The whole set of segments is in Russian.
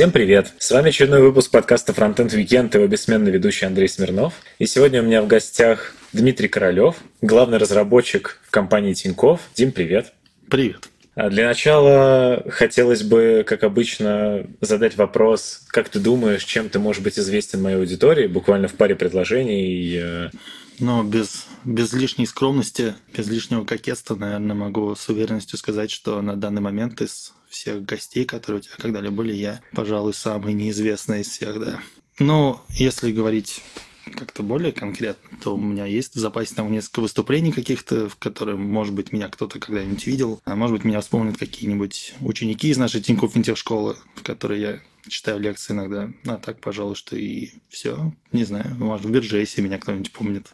Всем привет! С вами очередной выпуск подкаста Frontend Weekend, его бессменный ведущий Андрей Смирнов. И сегодня у меня в гостях Дмитрий Королёв, главный разработчик в компании Tinkoff. Дим, привет! Привет! Для начала хотелось бы, как обычно, задать вопрос, как ты думаешь, чем ты можешь быть известен моей аудитории, буквально в паре предложений. Ну, без лишней скромности, без лишнего кокетства, наверное, могу с уверенностью сказать, что на данный момент из всех гостей, которые у тебя когда-либо были, я, пожалуй, самый неизвестный из всех, да. Но если говорить как-то более конкретно, то у меня есть в запасе там несколько выступлений каких-то, в которых, может быть, меня кто-то когда-нибудь видел, а может быть, меня вспомнят какие-нибудь ученики из нашей Tinkoff финтех-школы, в которой я читаю лекции иногда. А так, пожалуй, что и все. Не знаю, может, в BeerJS меня кто-нибудь помнит.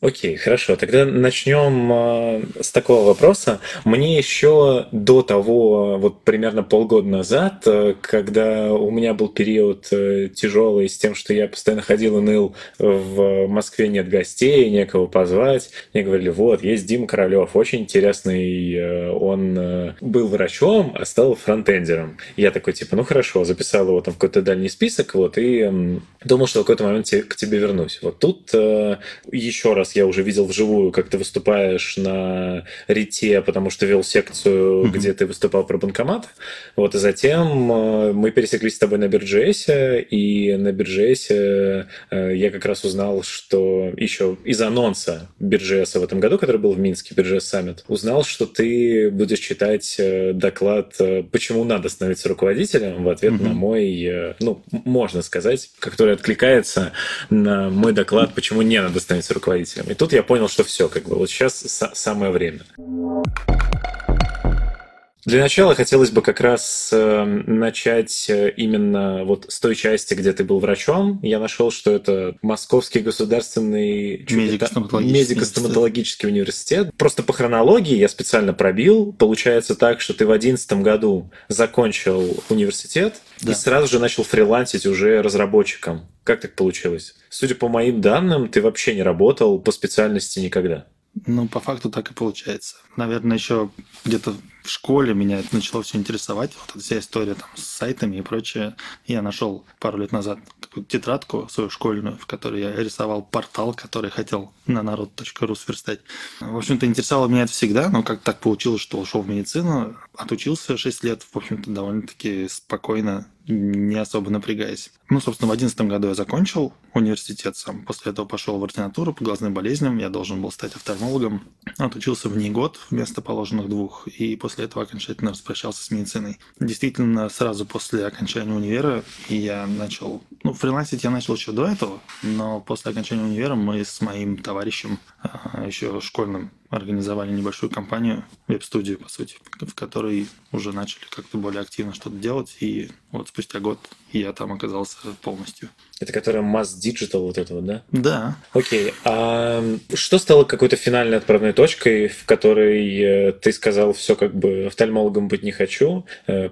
Окей, хорошо. Тогда начнем с такого вопроса. Мне еще до того, вот примерно полгода назад, когда у меня был период тяжелый с тем, что я постоянно ходил и ныл, в Москве нет гостей, некого позвать. Мне говорили, вот, есть Дима Королёв, очень интересный. Он был врачом, а стал фронтендером. Я такой, типа, ну хорошо, записал его там в какой-то дальний список, вот, и думал, что в какой-то момент к тебе вернусь. Вот тут еще раз я уже видел вживую, как ты выступаешь на РИТе, потому что вел секцию, где ты выступал про банкомат. Вот, и затем мы пересеклись с тобой на BeerJS, и на BeerJS я как раз узнал, что еще из анонса BeerJS в этом году, который был в Минске, BeerJS Summit, узнал, что ты будешь читать доклад «Почему надо становиться руководителем?» в ответ на мой, ну, можно сказать, который откликается на мой доклад, почему не надо становиться руководителем. И тут я понял, что все, как бы, вот сейчас самое время. Для начала хотелось бы как раз начать именно вот с той части, где ты был врачом. Я нашел, что это Московский государственный медико-стоматологический университет. Просто по хронологии я специально пробил. Получается так, что ты в 2011 году закончил университет, да, и сразу же начал фрилансить уже разработчиком. Как так получилось? Судя по моим данным, ты вообще не работал по специальности никогда. Ну, по факту так и получается. Наверное, еще где-то в школе меня это начало все интересовать. Вот эта вся история там с сайтами и прочее. Я нашел пару лет назад какую-то тетрадку свою школьную, в которой я рисовал портал, который хотел на народ.ру сверстать. В общем-то, интересовало меня это всегда, но как так получилось, что ушел в медицину, отучился 6 лет, в общем-то, довольно-таки спокойно, не особо напрягаясь. Ну, собственно, в 2011 году я закончил университет сам. После этого пошел в ординатуру по глазным болезням. Я должен был стать офтальмологом. Отучился в ней год вместо положенных 2. И после этого окончательно распрощался с медициной. Действительно, сразу после окончания универа я начал... Ну, фрилансить я начал еще до этого, но после окончания универа мы с моим товарищем, еще школьным, организовали небольшую компанию, веб-студию, по сути, в которой уже начали как-то более активно что-то делать, и вот спустя год я там оказался полностью. Это которая MustDigital, вот это вот, да? Да. Окей. А что стало какой-то финальной отправной точкой, в которой ты сказал, все, как бы, офтальмологом быть не хочу,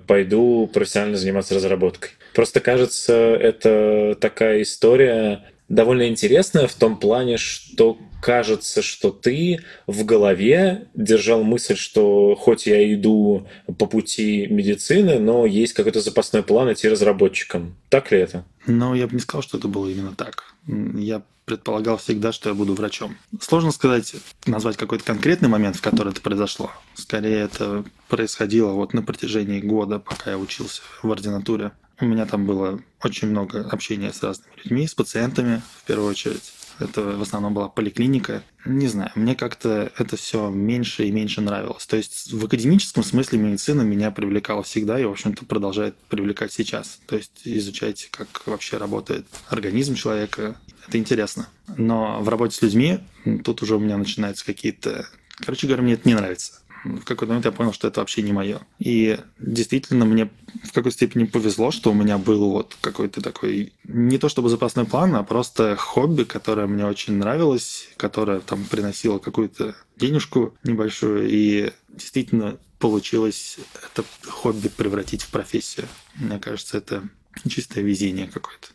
пойду профессионально заниматься разработкой? Просто кажется, это такая история довольно интересная в том плане, что кажется, что ты в голове держал мысль, что хоть я иду по пути медицины, но есть какой-то запасной план идти разработчиком. Так ли это? Но я бы не сказал, что это было именно так. Я предполагал всегда, что я буду врачом. Сложно сказать, назвать какой-то конкретный момент, в который это произошло. Скорее, это происходило вот на протяжении года, пока я учился в ординатуре. У меня там было очень много общения с разными людьми, с пациентами, в первую очередь. Это в основном была поликлиника. Не знаю, мне как-то это все меньше и меньше нравилось. То есть в академическом смысле медицина меня привлекала всегда и, в общем-то, продолжает привлекать сейчас. То есть изучать, как вообще работает организм человека. Это интересно. Но в работе с людьми тут уже у меня начинаются какие-то... Короче говоря, мне это не нравится. В какой-то момент я понял, что это вообще не мое. И действительно, мне в какой-то степени повезло, что у меня был вот какой-то такой, не то чтобы запасной план, а просто хобби, которое мне очень нравилось, которое там приносило какую-то денежку небольшую, и действительно получилось это хобби превратить в профессию. Мне кажется, это чистое везение какое-то.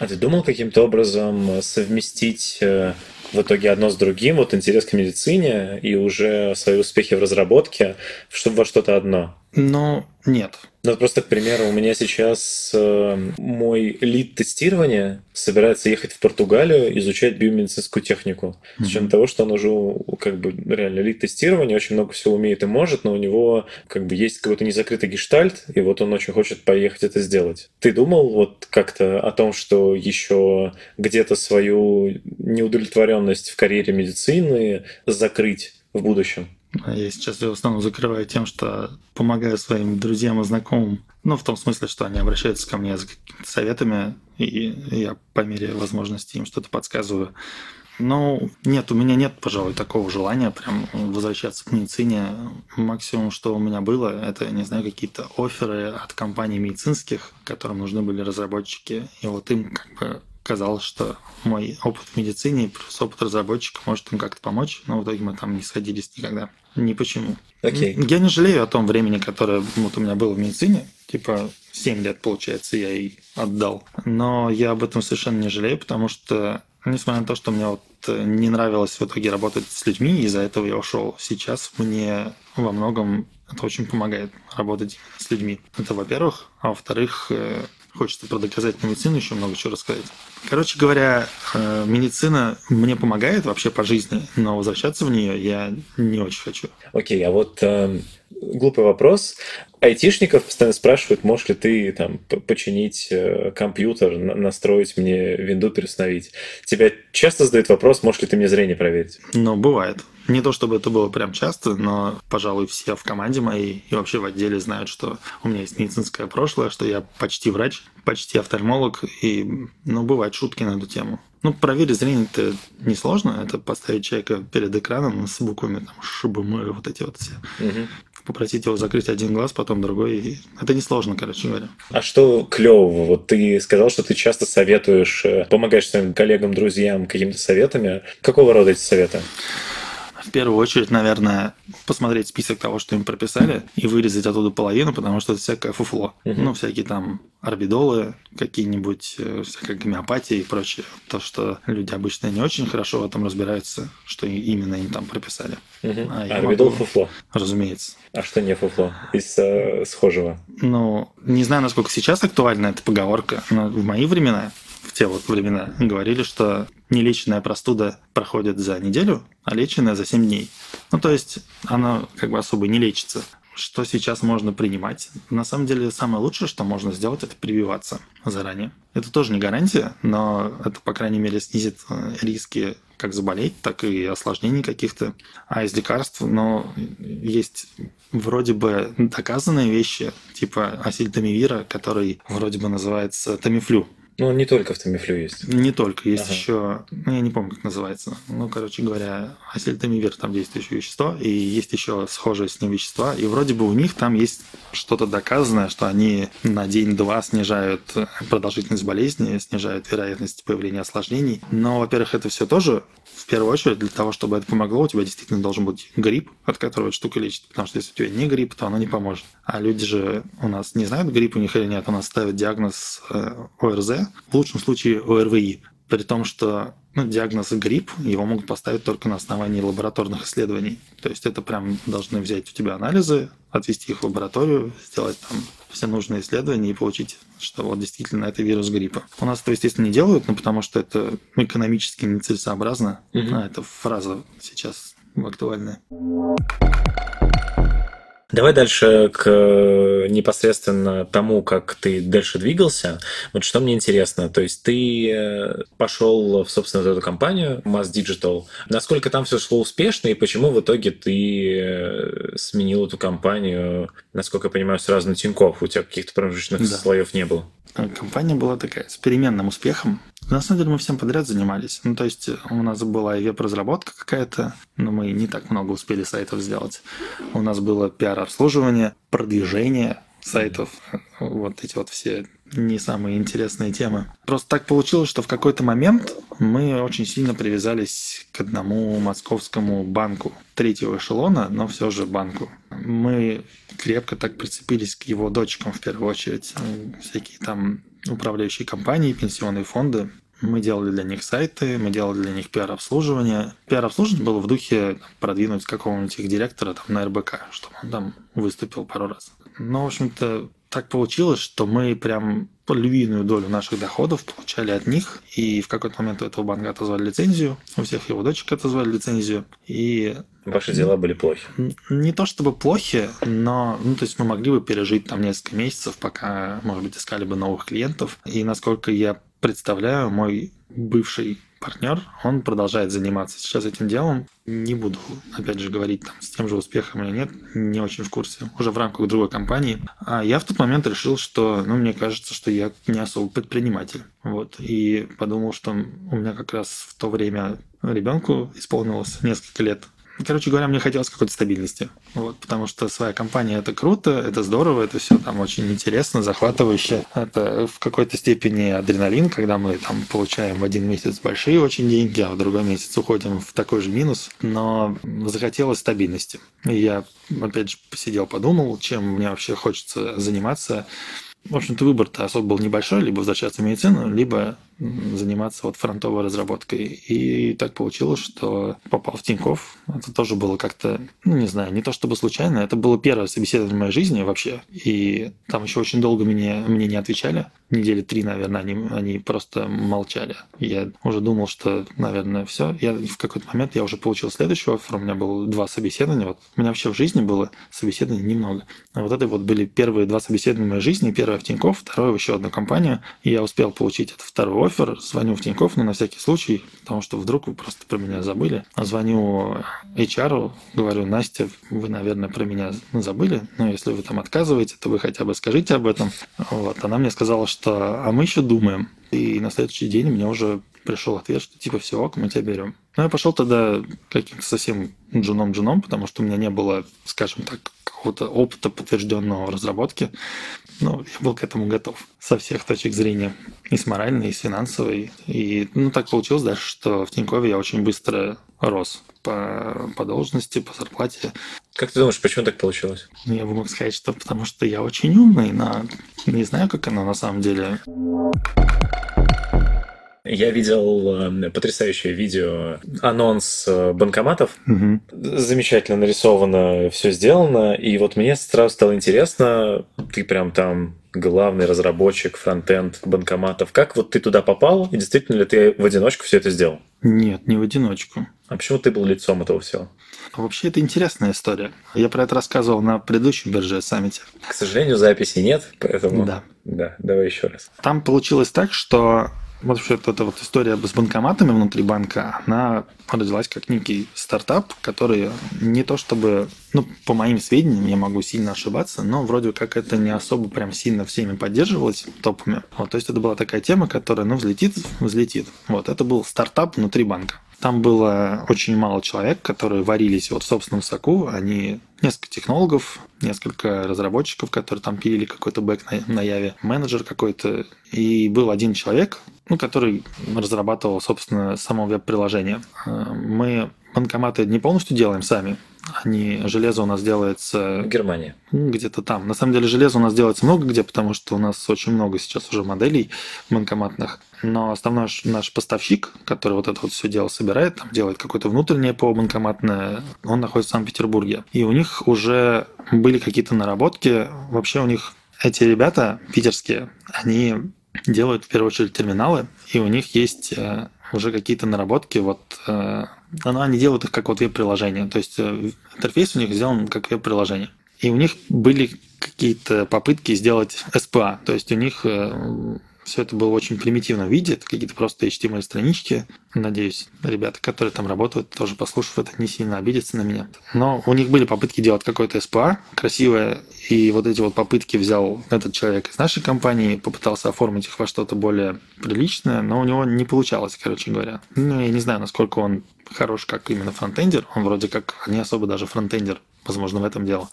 А ты думал каким-то образом совместить в итоге одно с другим, вот интерес к медицине и уже свои успехи в разработке, чтобы во что-то одно? Но нет. Ну, просто, к примеру, у меня сейчас мой лид тестирования собирается ехать в Португалию изучать биомедицинскую технику. С учетом того, что он уже как бы реально лид тестирования, очень много всего умеет и может, но у него как бы есть какой-то незакрытый гештальт, и вот он очень хочет поехать это сделать. Ты думал вот как-то о том, что еще где-то свою неудовлетворенность в карьере медицины закрыть в будущем? Я сейчас ее в основном закрываю тем, что помогаю своим друзьям и знакомым. Ну, в том смысле, что они обращаются ко мне за какими-то советами, и я по мере возможности им что-то подсказываю. Но нет, у меня нет, пожалуй, такого желания прям возвращаться к медицине. Максимум, что у меня было, это, не знаю, какие-то офферы от компаний медицинских, которым нужны были разработчики. И вот им как бы казалось, что мой опыт в медицине плюс опыт разработчика может им как-то помочь, но в итоге мы там не сходились никогда. Ни почему. Окей. Я не жалею о том времени, которое вот у меня было в медицине. Типа 7 лет, получается, я ей отдал. Но я об этом совершенно не жалею, потому что, несмотря на то, что мне вот не нравилось в итоге работать с людьми, из-за этого я ушел. Сейчас мне во многом это очень помогает работать с людьми. Это во-первых. А во-вторых, хочется про доказательную медицину еще много чего рассказать. Короче говоря, медицина мне помогает вообще по жизни, но возвращаться в нее я не очень хочу. Окей, а вот глупый вопрос. Айтишников постоянно спрашивают, можешь ли ты там починить компьютер, настроить мне винду, переустановить. Тебя часто задают вопрос, можешь ли ты мне зрение проверить? Ну, бывает. Не то чтобы это было прям часто, но, пожалуй, все в команде моей и вообще в отделе знают, что у меня есть медицинское прошлое, что я почти врач, почти офтальмолог, и, ну, бывают шутки на эту тему. Ну, проверить зрение-то несложно, это поставить человека перед экраном с буквами, там, ШБМ, вот эти вот все. Угу. Попросить его закрыть один глаз, потом другой. Это несложно, короче говоря. А что клёвого? Вот ты сказал, что ты часто советуешь, помогаешь своим коллегам, друзьям какими-то советами. Какого рода эти советы? В первую очередь, наверное, посмотреть список того, что им прописали, и вырезать оттуда половину, потому что это всякое фуфло. Ну, всякие там орбидолы, какие-нибудь, всякая гомеопатия и прочее. То, что люди обычно не очень хорошо в этом разбираются, что именно им там прописали. А орбидол фуфло? Разумеется. А что не фуфло? Из схожего? Ну, не знаю, насколько сейчас актуальна эта поговорка, но в мои времена, в те вот времена, говорили, что нелеченная простуда проходит за неделю, а леченная за 7 дней. Ну, то есть она как бы особо не лечится. Что сейчас можно принимать? На самом деле самое лучшее, что можно сделать, это прививаться заранее. Это тоже не гарантия, но это, по крайней мере, снизит риски как заболеть, так и осложнений каких-то. А из лекарств, но есть вроде бы доказанные вещи, типа осильтомивира, который вроде бы называется тамифлю. Ну, не только в тамифлю есть. Не только. Есть еще, я не помню, как называется. Ну, короче говоря, осельтамивир, там действующее вещество, и есть еще схожие с ним вещества. И вроде бы у них там есть что-то доказанное, что они на день-два снижают продолжительность болезни, снижают вероятность появления осложнений. Но, во-первых, это все тоже, в первую очередь, для того, чтобы это помогло, у тебя действительно должен быть грипп, от которого эта штука лечит. Потому что если у тебя не грипп, то оно не поможет. А люди же у нас не знают, грипп у них или нет. У нас ставят диагноз ОРЗ, в лучшем случае ОРВИ, при том, что диагноз грипп, его могут поставить только на основании лабораторных исследований. То есть это прям должны взять у тебя анализы, отвезти их в лабораторию, сделать там все нужные исследования и получить, что вот действительно это вирус гриппа. У нас это, естественно, не делают, но потому что это экономически нецелесообразно. А эта фраза сейчас актуальная. Давай дальше к непосредственно тому, как ты дальше двигался. Вот что мне интересно. То есть ты пошел в, собственно, эту компанию MustDigital. Насколько там все шло успешно и почему в итоге ты сменил эту компанию, насколько я понимаю, сразу на Тинькофф? У тебя каких-то промежуточных слоев не было? Компания была такая с переменным успехом. На самом деле мы всем подряд занимались. Ну, то есть у нас была и веб-разработка какая-то, но мы не так много успели сайтов сделать. У нас было пиар-обслуживание, продвижение сайтов, вот эти вот все не самые интересные темы. Просто так получилось, что в какой-то момент мы очень сильно привязались к одному московскому банку третьего эшелона, но все же банку. Мы крепко так прицепились к его дочкам, в первую очередь, всякие там управляющие компании, пенсионные фонды. Мы делали для них сайты, мы делали для них пиар-обслуживание. Пиар-обслуживание было в духе продвинуть какого-нибудь их директора там, на РБК, чтобы он там выступил пару раз. Но, в общем-то, так получилось, что мы прям львиную долю наших доходов получали от них, и в какой-то момент у этого банка отозвали лицензию, у всех его дочек отозвали лицензию, и... Ваши дела были плохи? Не то чтобы плохи, но то есть мы могли бы пережить там несколько месяцев, пока, может быть, искали бы новых клиентов, и насколько я представляю, мой бывший партнер, он продолжает заниматься сейчас этим делом. Не буду, опять же, говорить там, с тем же успехом или нет, не очень в курсе, уже в рамках другой компании. А я в тот момент решил, что, мне кажется, что я не особо предприниматель. Вот. И подумал, что у меня как раз в то время ребенку исполнилось несколько лет. Короче говоря, мне хотелось какой-то стабильности. Вот, потому что своя компания — это круто, это здорово, это все там очень интересно, захватывающе. Это в какой-то степени адреналин, когда мы там получаем в один месяц большие очень деньги, а в другой месяц уходим в такой же минус. Но захотелось стабильности. И я, опять же, посидел, подумал, чем мне вообще хочется заниматься. В общем-то, выбор-то особо был небольшой, либо возвращаться в медицину, либо заниматься вот фронтовой разработкой. И так получилось, что попал в Tinkoff. Это тоже было как-то, не знаю, не то чтобы случайно, это было первое собеседование в моей жизни вообще. И там еще очень долго мне не отвечали. Недели 3, наверное, они просто молчали. Я уже думал, что, наверное, все. В какой-то момент я уже получил следующий оффер. У меня было 2 собеседования. Вот. У меня вообще в жизни было собеседований немного. А вот это вот были первые 2 собеседования в моей жизни. Первое в Tinkoff, второе в еще одну компанию. И я успел получить этот второй оффер, звоню в Tinkoff, но на всякий случай, потому что вдруг вы просто про меня забыли. Звоню HR, говорю: Настя, вы, наверное, про меня забыли, но если вы там отказываете, то вы хотя бы скажите об этом. Вот. Она мне сказала, что «а мы еще думаем». И на следующий день мне уже пришел ответ, что типа «все ок, мы тебя берем». Но я пошел тогда каким-то совсем джуном, потому что у меня не было, скажем так, какого-то опыта подтвержденного разработки. Но я был к этому готов со всех точек зрения, и с моральной, и с финансовой. И так получилось даже, что в Тинькове я очень быстро рос по должности, по зарплате. Как ты думаешь, почему так получилось? Я бы мог сказать, что потому что я очень умный, но не знаю, как оно на самом деле... Я видел потрясающее видео, анонс банкоматов. Угу. Замечательно нарисовано, все сделано. И вот мне сразу стало интересно, ты прям там главный разработчик фронтенд банкоматов. Как вот ты туда попал? И действительно ли ты в одиночку все это сделал? Нет, не в одиночку. А почему ты был лицом этого всего? Вообще, это интересная история. Я про это рассказывал на предыдущем BeerJS Summit. К сожалению, записи нет, поэтому... Да, давай еще раз. Там получилось так, что... Вообще, эта вот история с банкоматами внутри банка, она родилась как некий стартап, который не то чтобы, по моим сведениям, я могу сильно ошибаться, но вроде как это не особо прям сильно всеми поддерживалось топами. Вот, то есть это была такая тема, которая, взлетит. Вот, это был стартап внутри банка. Там было очень мало человек, которые варились вот в собственном соку. Они несколько технологов, несколько разработчиков, которые там пилили какой-то бэк на Яве, менеджер какой-то. И был один человек, который разрабатывал, собственно, само веб-приложение. Мы банкоматы не полностью делаем сами. Железо у нас делается... В Германии. Где-то там. На самом деле железо у нас делается много где, потому что у нас очень много сейчас уже моделей банкоматных. Но основной наш поставщик, который вот это вот все дело собирает, там делает какое-то внутреннее ПО банкоматное, он находится в Санкт-Петербурге. И у них уже были какие-то наработки. Вообще у них эти ребята питерские, они делают в первую очередь терминалы, и у них есть... уже какие-то наработки, они делают их как веб-приложение, то есть интерфейс у них сделан как веб-приложение. И у них были какие-то попытки сделать SPA, то есть у них все это было в очень примитивном виде, это какие-то просто HTML-странички. Надеюсь, ребята, которые там работают, тоже послушав это, не сильно обидятся на меня. Но у них были попытки делать какое-то SPA красивое, и вот эти вот попытки взял этот человек из нашей компании, попытался оформить их во что-то более приличное, но у него не получалось, короче говоря. Я не знаю, насколько он хорош как именно фронтендер, он вроде как не особо даже фронтендер, возможно, в этом дело.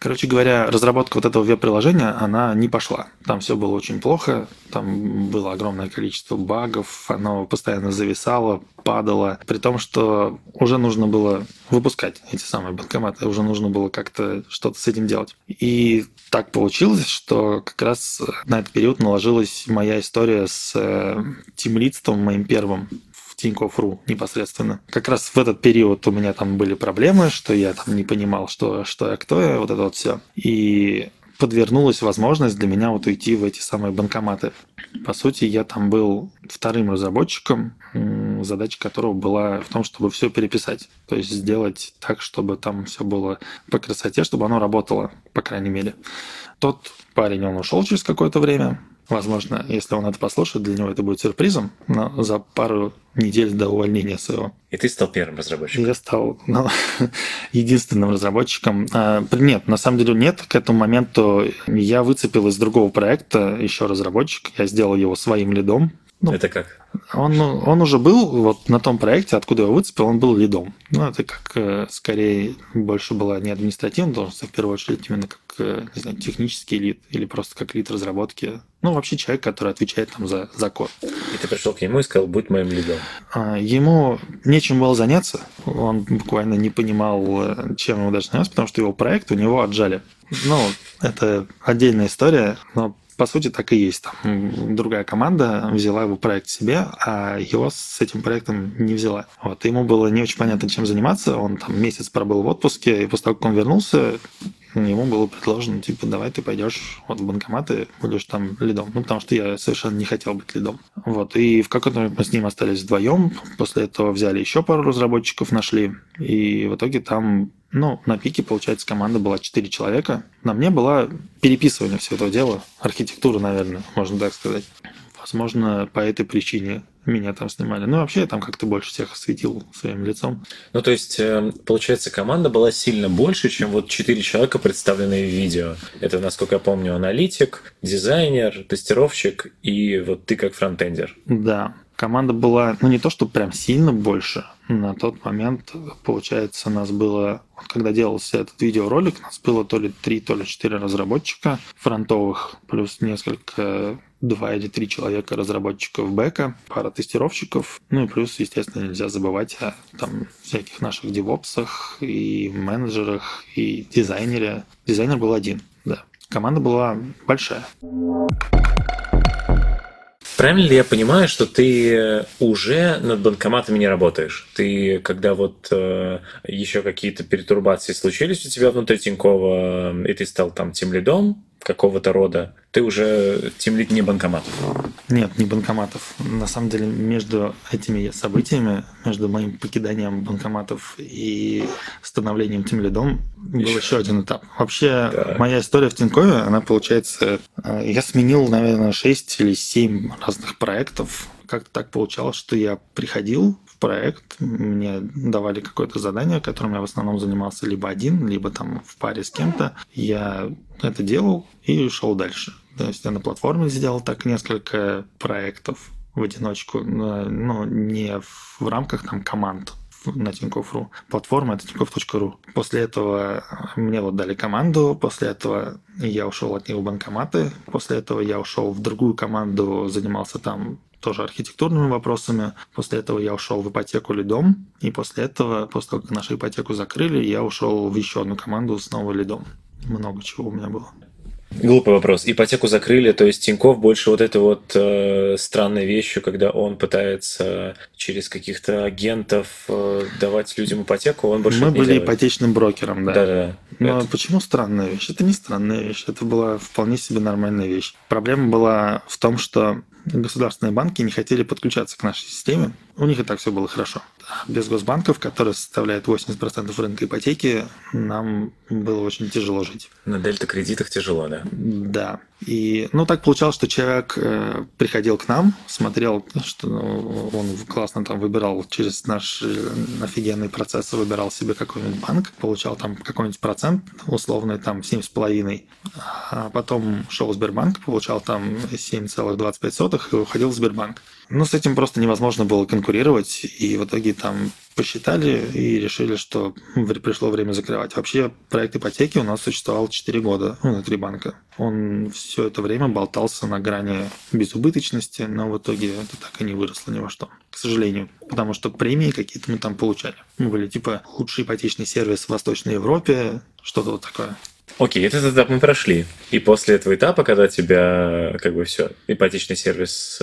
Короче говоря, разработка вот этого веб-приложения, она не пошла. Там все было очень плохо, там было огромное количество багов, оно постоянно зависало, падало, при том, что уже нужно было выпускать эти самые банкоматы, уже нужно было как-то что-то с этим делать. И так получилось, что как раз на этот период наложилась моя история с тимлидством моим первым. Tinkoff.ru непосредственно. Как раз в этот период у меня там были проблемы, что я там не понимал, что я, кто я, вот это вот все. И подвернулась возможность для меня вот уйти в эти самые банкоматы. По сути, я там был вторым разработчиком, задача которого была в том, чтобы все переписать. То есть сделать так, чтобы там все было по красоте, чтобы оно работало, по крайней мере. Тот парень, он ушел через какое-то время. Возможно, если он это послушает, для него это будет сюрпризом, но за пару недель до увольнения своего. И ты стал первым разработчиком? Я стал единственным разработчиком. Нет, на самом деле нет. К этому моменту я выцепил из другого проекта еще разработчик. Я сделал его своим лидом. Это как? Он уже был вот на том проекте, откуда его выцепил, он был лидом. Ну, это как, скорее, больше была не административная должность, а в первую очередь именно как, не знаю, технический лид или просто как лид разработки. Ну, вообще человек, который отвечает там за код. И ты пришел к нему и сказал, будь моим лидом. Ему нечем было заняться. Он буквально не понимал, чем ему даже заняться, потому что его проект у него отжали. Ну, это отдельная история, но по сути, так и есть. Там другая команда взяла его проект себе, а его с этим проектом не взяла. Вот. Ему было не очень понятно, чем заниматься. Он там месяц пробыл в отпуске, и после того, как он вернулся, ему было предложено, типа, давай ты пойдешь вот в банкомат и будешь там лидом. Ну, потому что я совершенно не хотел быть лидом. Вот. И в какой-то момент мы с ним остались вдвоем. После этого взяли еще пару разработчиков, нашли. И в итоге там... Ну, на пике, получается, команда была 4 человека. На мне было переписывание всего этого дела. Архитектура, наверное, можно так сказать. Возможно, по этой причине меня там снимали. Ну, вообще, я там как-то больше всех светил своим лицом. Ну, то есть, получается, команда была сильно больше, чем вот 4 человека, представленные в видео. Это, насколько я помню, аналитик, дизайнер, тестировщик и вот ты как фронтендер. Да. Команда была, ну, не то, что прям сильно больше. На тот момент, получается, нас было... Когда делался этот видеоролик, нас было то ли 3, то ли 4 разработчика фронтовых, плюс несколько... 2 или 3 человека разработчиков бэка, пара тестировщиков, ну и плюс, естественно, нельзя забывать о там всяких наших девопсах и менеджерах, и дизайнере. Дизайнер был один, да. Команда была большая. Правильно ли я понимаю, что ты уже над банкоматами не работаешь? Ты, когда вот еще какие-то перетурбации случились у тебя внутри Тинькова, и ты стал там тимлидом какого-то рода, ты уже тимлид не банкоматов? Нет, не банкоматов. На самом деле между этими событиями, между моим покиданием банкоматов и становлением тимлидом был еще один этап. Вообще, да. Моя история в Тинькове, она получается... Я сменил, наверное, 6 или 7 разных проектов. Как-то так получалось, что я приходил в проект, мне давали какое-то задание, которым я в основном занимался либо один, либо там в паре с кем-то. Я это делал и шел дальше. То есть я на платформе сделал так несколько проектов в одиночку, но не в рамках там команд на Tinkoff.ru. Платформа — это Tinkoff.ru. После этого мне вот дали команду, после этого я ушел от них в банкоматы, после этого я ушел в другую команду, занимался там тоже архитектурными вопросами. После этого я ушел в ипотеку лидом, и после того, как нашу ипотеку закрыли, я ушел в еще одну команду снова лидом. Много чего у меня было. Глупый вопрос. Ипотеку закрыли, то есть Тинькофф больше вот этой вот странной вещью, когда он пытается через каких-то агентов давать людям ипотеку, он больше не делает. Мы были ипотечным брокером, да. Да-да. Но это... почему странная вещь? Это не странная вещь, это была вполне себе нормальная вещь. Проблема была в том, что государственные банки не хотели подключаться к нашей системе. У них и так все было хорошо. Без госбанков, которые составляют 80% рынка ипотеки, нам было очень тяжело жить. На дельта-кредитах тяжело, да? Да. И, ну, так получалось, что человек приходил к нам, смотрел, что он классно там выбирал через наш офигенный процесс, выбирал себе какой-нибудь банк, получал там какой-нибудь процент, условный там 7,5, а потом шел в Сбербанк, получал там 7,25 и уходил в Сбербанк. Ну, с этим просто невозможно было конкурировать, и в итоге там посчитали и решили, что пришло время закрывать. Вообще проект ипотеки у нас существовал 4 года, ну, на 3 банка. Он все это время болтался на грани безубыточности, но в итоге это так и не выросло ни во что, к сожалению, потому что премии какие-то мы там получали. Мы были типа лучший ипотечный сервис в Восточной Европе, что-то вот такое. Окей, этот этап мы прошли. И после этого этапа, когда тебя, как бы, все, ипотечный сервис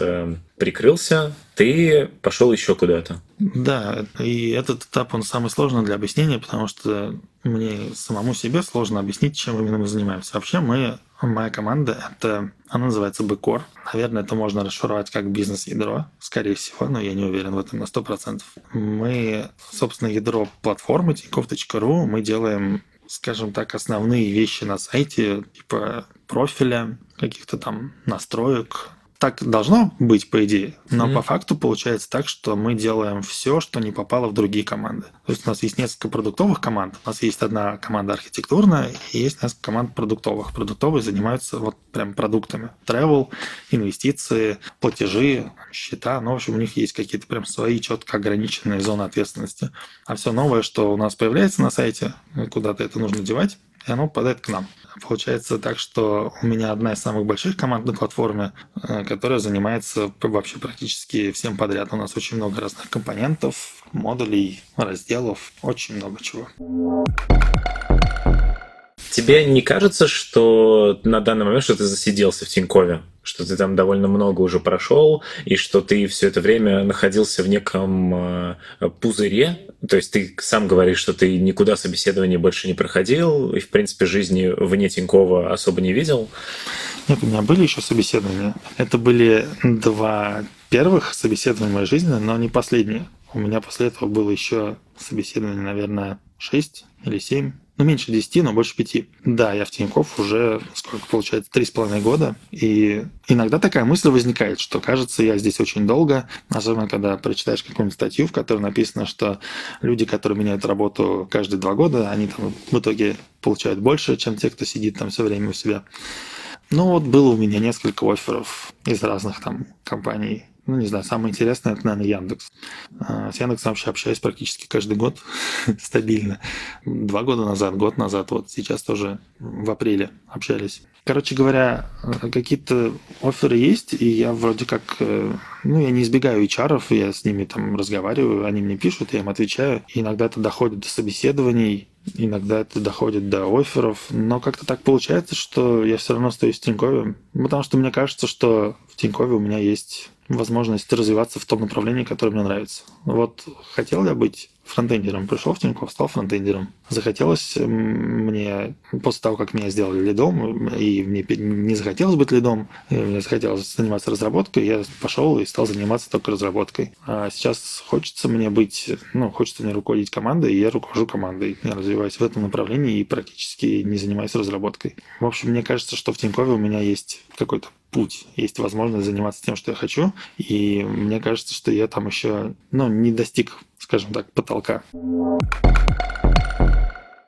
прикрылся, ты пошел еще куда-то. Да, и этот этап, он самый сложный для объяснения, потому что мне самому себе сложно объяснить, чем именно мы занимаемся. Вообще моя команда, она называется BackCore. Наверное, это можно расшифровать как бизнес-ядро, скорее всего, но я не уверен в этом на 100%. Мы, собственно, ядро платформы Tinkoff.ru, мы делаем, скажем так, основные вещи на сайте, типа профиля, каких-то там настроек. Так должно быть, по идее, но по факту получается так, что мы делаем все, что не попало в другие команды. То есть у нас есть несколько продуктовых команд, у нас есть одна команда архитектурная, и есть несколько команд продуктовых. Продуктовые занимаются вот прям продуктами. Travel, инвестиции, платежи, счета. Ну, в общем, у них есть какие-то прям свои четко ограниченные зоны ответственности. А все новое, что у нас появляется на сайте, куда-то это нужно девать, и оно попадает к нам. Получается так, что у меня одна из самых больших команд на платформе, которая занимается вообще практически всем подряд. У нас очень много разных компонентов, модулей, разделов, очень много чего. Тебе не кажется, что на данный момент, что ты засиделся в Тинькове, что ты там довольно много уже прошел, и что ты все это время находился в неком пузыре? То есть ты сам говоришь, что ты никуда собеседование больше не проходил и, в принципе, жизни вне Тинькова особо не видел? Нет, у меня были еще собеседования. Это были 2 первых собеседования в моей жизни, но не последние. У меня после этого было еще собеседование, наверное, 6 или 7. Ну, меньше 10, но больше 5. Да, я в Тинькофф уже, сколько получается, 3,5 года. И иногда такая мысль возникает, что, кажется, я здесь очень долго, особенно когда прочитаешь какую-нибудь статью, в которой написано, что люди, которые меняют работу каждые 2 года, они там в итоге получают больше, чем те, кто сидит там все время у себя. Ну, вот было у меня несколько офферов из разных там компаний. Ну, не знаю, самое интересное, это, наверное, Яндекс. С Яндексом вообще общаюсь практически каждый год стабильно. 2 года назад, год назад, вот сейчас тоже в апреле общались. Короче говоря, какие-то офферы есть, и я вроде как... Ну, я не избегаю HR-ов, я с ними там разговариваю, они мне пишут, я им отвечаю. И иногда это доходит до собеседований, иногда это доходит до офферов, но как-то так получается, что я все равно остаюсь в Тинькове, потому что мне кажется, что в Тинькове у меня есть возможность развиваться в том направлении, которое мне нравится. Вот хотел я быть фронтендером, пришел в Тинькофф, стал фронтендером. Захотелось мне, после того, как меня сделали лидом, и мне не захотелось быть лидом, мне захотелось заниматься разработкой, я пошел и стал заниматься только разработкой. А сейчас хочется мне быть, ну, хочется мне руководить командой, и я руковожу командой. Я развиваюсь в этом направлении и практически не занимаюсь разработкой. В общем, мне кажется, что в Тинькове у меня есть какой-то путь, есть возможность заниматься тем, что я хочу, и мне кажется, что я там еще, ну, не достиг, скажем так, потолка.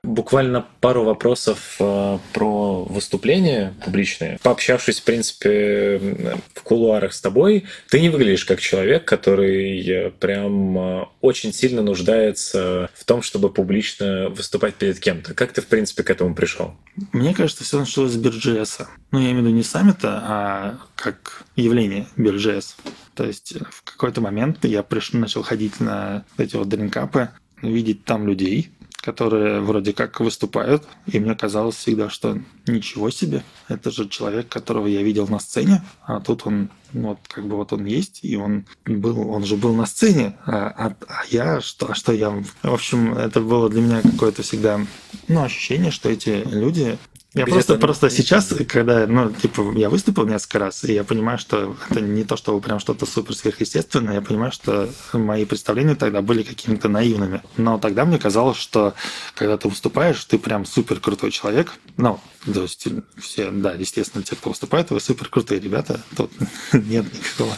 Буквально пару вопросов про выступления публичные. Пообщавшись, в принципе, в кулуарах с тобой, ты не выглядишь как человек, который прям очень сильно нуждается в том, чтобы публично выступать перед кем-то. Как ты, в принципе, к этому пришел? Мне кажется, все началось с BeerJS. Ну, я имею в виду не саммита, а как явление BeerJS. То есть в какой-то момент я начал ходить на эти вот дринкапы, видеть там людей, которые вроде как выступают, и мне казалось всегда, что ничего себе, это же человек, которого я видел на сцене, а тут он, вот как бы вот он есть, и он же был на сцене, а я, что я... В общем, это было для меня какое-то всегда, ну, ощущение, что эти люди... Я просто сейчас, когда, ну, типа, я выступил несколько раз, и я понимаю, что это не то, что прям что-то супер сверхъестественное, я понимаю, что мои представления тогда были какими-то наивными. Но тогда мне казалось, что когда ты выступаешь, ты прям супер крутой человек. Ну, то есть все, да, естественно, те, кто выступает, вы супер крутые ребята, тут нет никакого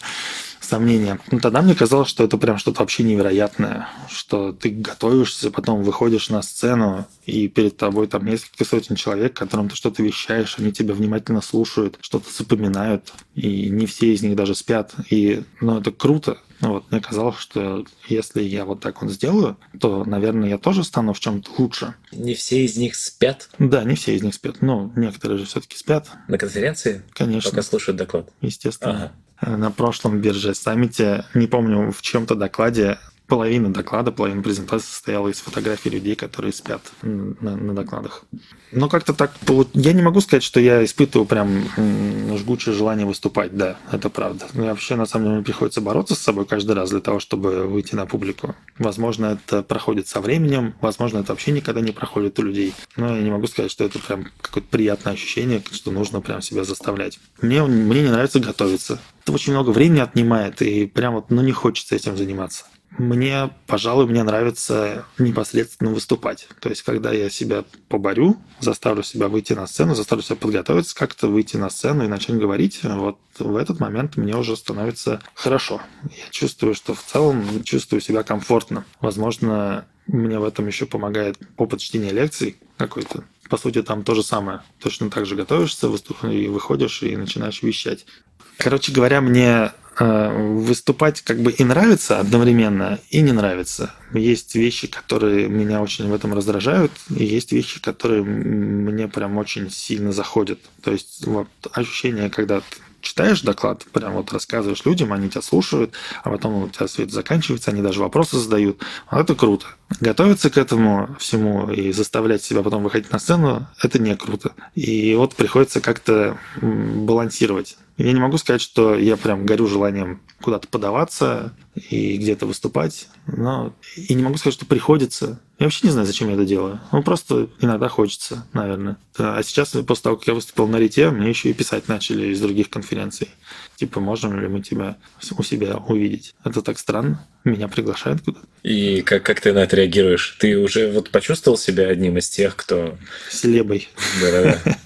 сомнения. Ну, тогда мне казалось, что это прям что-то вообще невероятное, что ты готовишься, потом выходишь на сцену, и перед тобой там несколько сотен человек, которым ты что-то вещаешь, они тебя внимательно слушают, что-то запоминают, и не все из них даже спят. И, ну, это круто. Вот, мне казалось, что если я вот так вот сделаю, то, наверное, я тоже стану в чем-то лучше. Не все из них спят? Да, не все из них спят. Ну, некоторые же все-таки спят. На конференции? Конечно. Пока слушают доклад? Естественно. Ага. На прошлом BeerJS Summit, не помню, в чем-то докладе, половина доклада, половина презентации состояла из фотографий людей, которые спят на докладах. Но как-то так... Я не могу сказать, что я испытываю прям жгучее желание выступать, да, это правда. Но вообще, на самом деле, мне приходится бороться с собой каждый раз для того, чтобы выйти на публику. Возможно, это проходит со временем, возможно, это вообще никогда не проходит у людей. Но я не могу сказать, что это прям какое-то приятное ощущение, что нужно прям себя заставлять. Мне не нравится готовиться. Это очень много времени отнимает, и прям вот, ну, не хочется этим заниматься. Мне, пожалуй, нравится непосредственно выступать. То есть, когда я себя поборю, заставлю себя выйти на сцену, заставлю себя подготовиться, как-то выйти на сцену и начать говорить, вот в этот момент мне уже становится хорошо. Я чувствую, что в целом чувствую себя комфортно. Возможно, мне в этом еще помогает опыт чтения лекций какой-то. По сути, там то же самое. Точно так же готовишься, и выходишь, и начинаешь вещать. Короче говоря, мне выступать как бы и нравится одновременно, и не нравится. Есть вещи, которые меня очень в этом раздражают, и есть вещи, которые мне прям очень сильно заходят. То есть вот ощущение, когда ты читаешь доклад, прям вот рассказываешь людям, они тебя слушают, а потом у тебя все это заканчивается, они даже вопросы задают. Вот это круто. Готовиться к этому всему и заставлять себя потом выходить на сцену – это не круто. И вот приходится как-то балансировать. Я не могу сказать, что я прям горю желанием куда-то подаваться и где-то выступать, но и не могу сказать, что приходится. Я вообще не знаю, зачем я это делаю. Ну, просто иногда хочется, наверное. А сейчас, после того, как я выступил на РИТе, мне еще и писать начали из других конференций. Типа, можем ли мы тебя у себя увидеть? Это так странно. Меня приглашают куда-то. И как ты на это реагируешь? Ты уже вот почувствовал себя одним из тех, кто... Селебой. Да-да-да.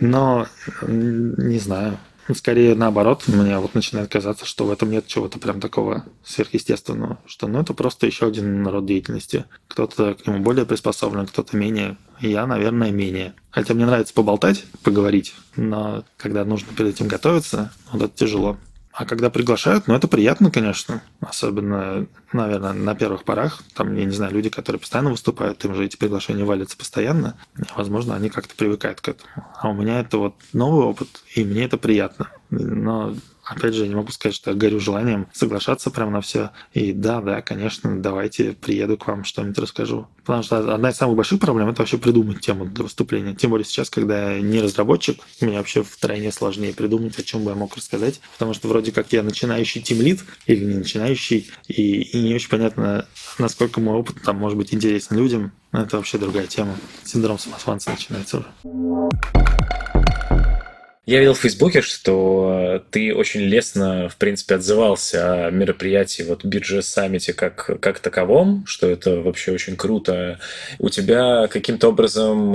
Но не знаю. Скорее, наоборот, мне вот начинает казаться, что в этом нет чего-то прям такого сверхъестественного, что ну это просто еще один род деятельности. Кто-то к нему более приспособлен, кто-то менее. Я, наверное, менее. Хотя мне нравится поболтать, поговорить, но когда нужно перед этим готовиться, вот это тяжело. А когда приглашают, ну, это приятно, конечно. Особенно, наверное, на первых порах. Там, я не знаю, люди, которые постоянно выступают, им же эти приглашения валятся постоянно. Возможно, они как-то привыкают к этому. А у меня это вот новый опыт, и мне это приятно. Но, опять же, я не могу сказать, что я горю желанием соглашаться прямо на все. И да, конечно, давайте приеду к вам, что-нибудь расскажу. Потому что одна из самых больших проблем – это вообще придумать тему для выступления. Тем более сейчас, когда я не разработчик, мне вообще втройне сложнее придумать, о чем бы я мог рассказать. Потому что вроде как я начинающий тимлид или не начинающий, и не очень понятно, насколько мой опыт там может быть интересен людям. Но это вообще другая тема. Синдром самозванца начинается уже. Я видел в Фейсбуке, что ты очень лестно, в принципе, отзывался о мероприятии вот BeerJS Summit как таковом, что это вообще очень круто. У тебя каким-то образом,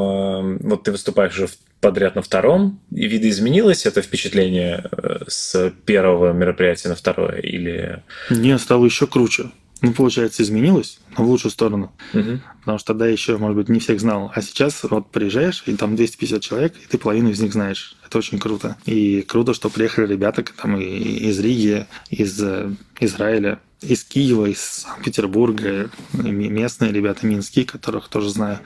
вот ты выступаешь уже подряд на втором, и видоизменилось это впечатление с первого мероприятия на второе? Или... Нет, стало еще круче. Ну, получается, изменилось, но в лучшую сторону. Угу. Потому что тогда еще, может быть, не всех знал. А сейчас вот приезжаешь, и там 250 человек, и ты половину из них знаешь. Это очень круто. И круто, что приехали ребята там из Риги, из Израиля, из Киева, из Санкт-Петербурга, местные ребята, минские, которых тоже знаю.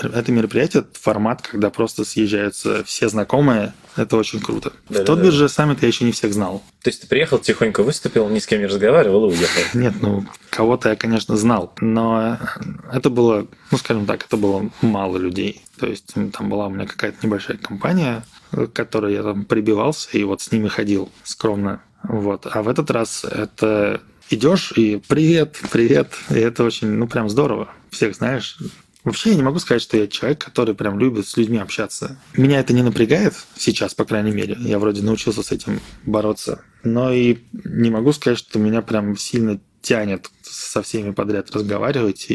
Это мероприятие, формат, когда просто съезжаются все знакомые, это очень круто. Да, в тот BeerJS Summit я еще не всех знал. То есть ты приехал, тихонько выступил, ни с кем не разговаривал и уехал? Нет, ну, кого-то я, конечно, знал, но это было, ну, скажем так, это было мало людей. То есть там была у меня какая-то небольшая компания, к которой я там прибивался и вот с ними ходил скромно. Вот. А в этот раз это идешь и привет, привет, и это очень, ну, прям здорово. Всех знаешь. Вообще я не могу сказать, что я человек, который прям любит с людьми общаться. Меня это не напрягает сейчас, по крайней мере. Я вроде научился с этим бороться. Но и не могу сказать, что меня прям сильно тянет со всеми подряд разговаривать.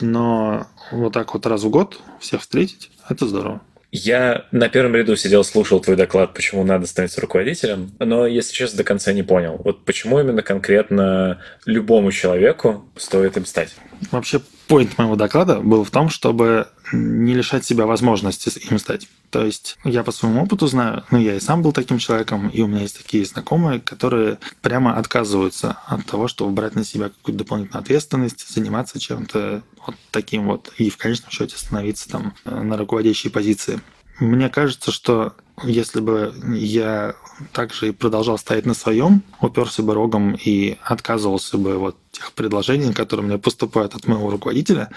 Но вот так вот раз в год всех встретить – это здорово. Я на первом ряду сидел, слушал твой доклад, почему надо становиться руководителем, но, если честно, до конца не понял. Вот почему именно конкретно любому человеку стоит им стать? Вообще, поинт моего доклада был в том, чтобы не лишать себя возможности им стать. То есть я по своему опыту знаю, я и сам был таким человеком, и у меня есть такие знакомые, которые прямо отказываются от того, чтобы брать на себя какую-то дополнительную ответственность, заниматься чем-то вот таким вот, и в конечном счете становиться там на руководящей позиции. Мне кажется, что если бы я также и продолжал стоять на своем, уперся бы рогом и отказывался бы от тех предложений, которые мне поступают от моего руководителя,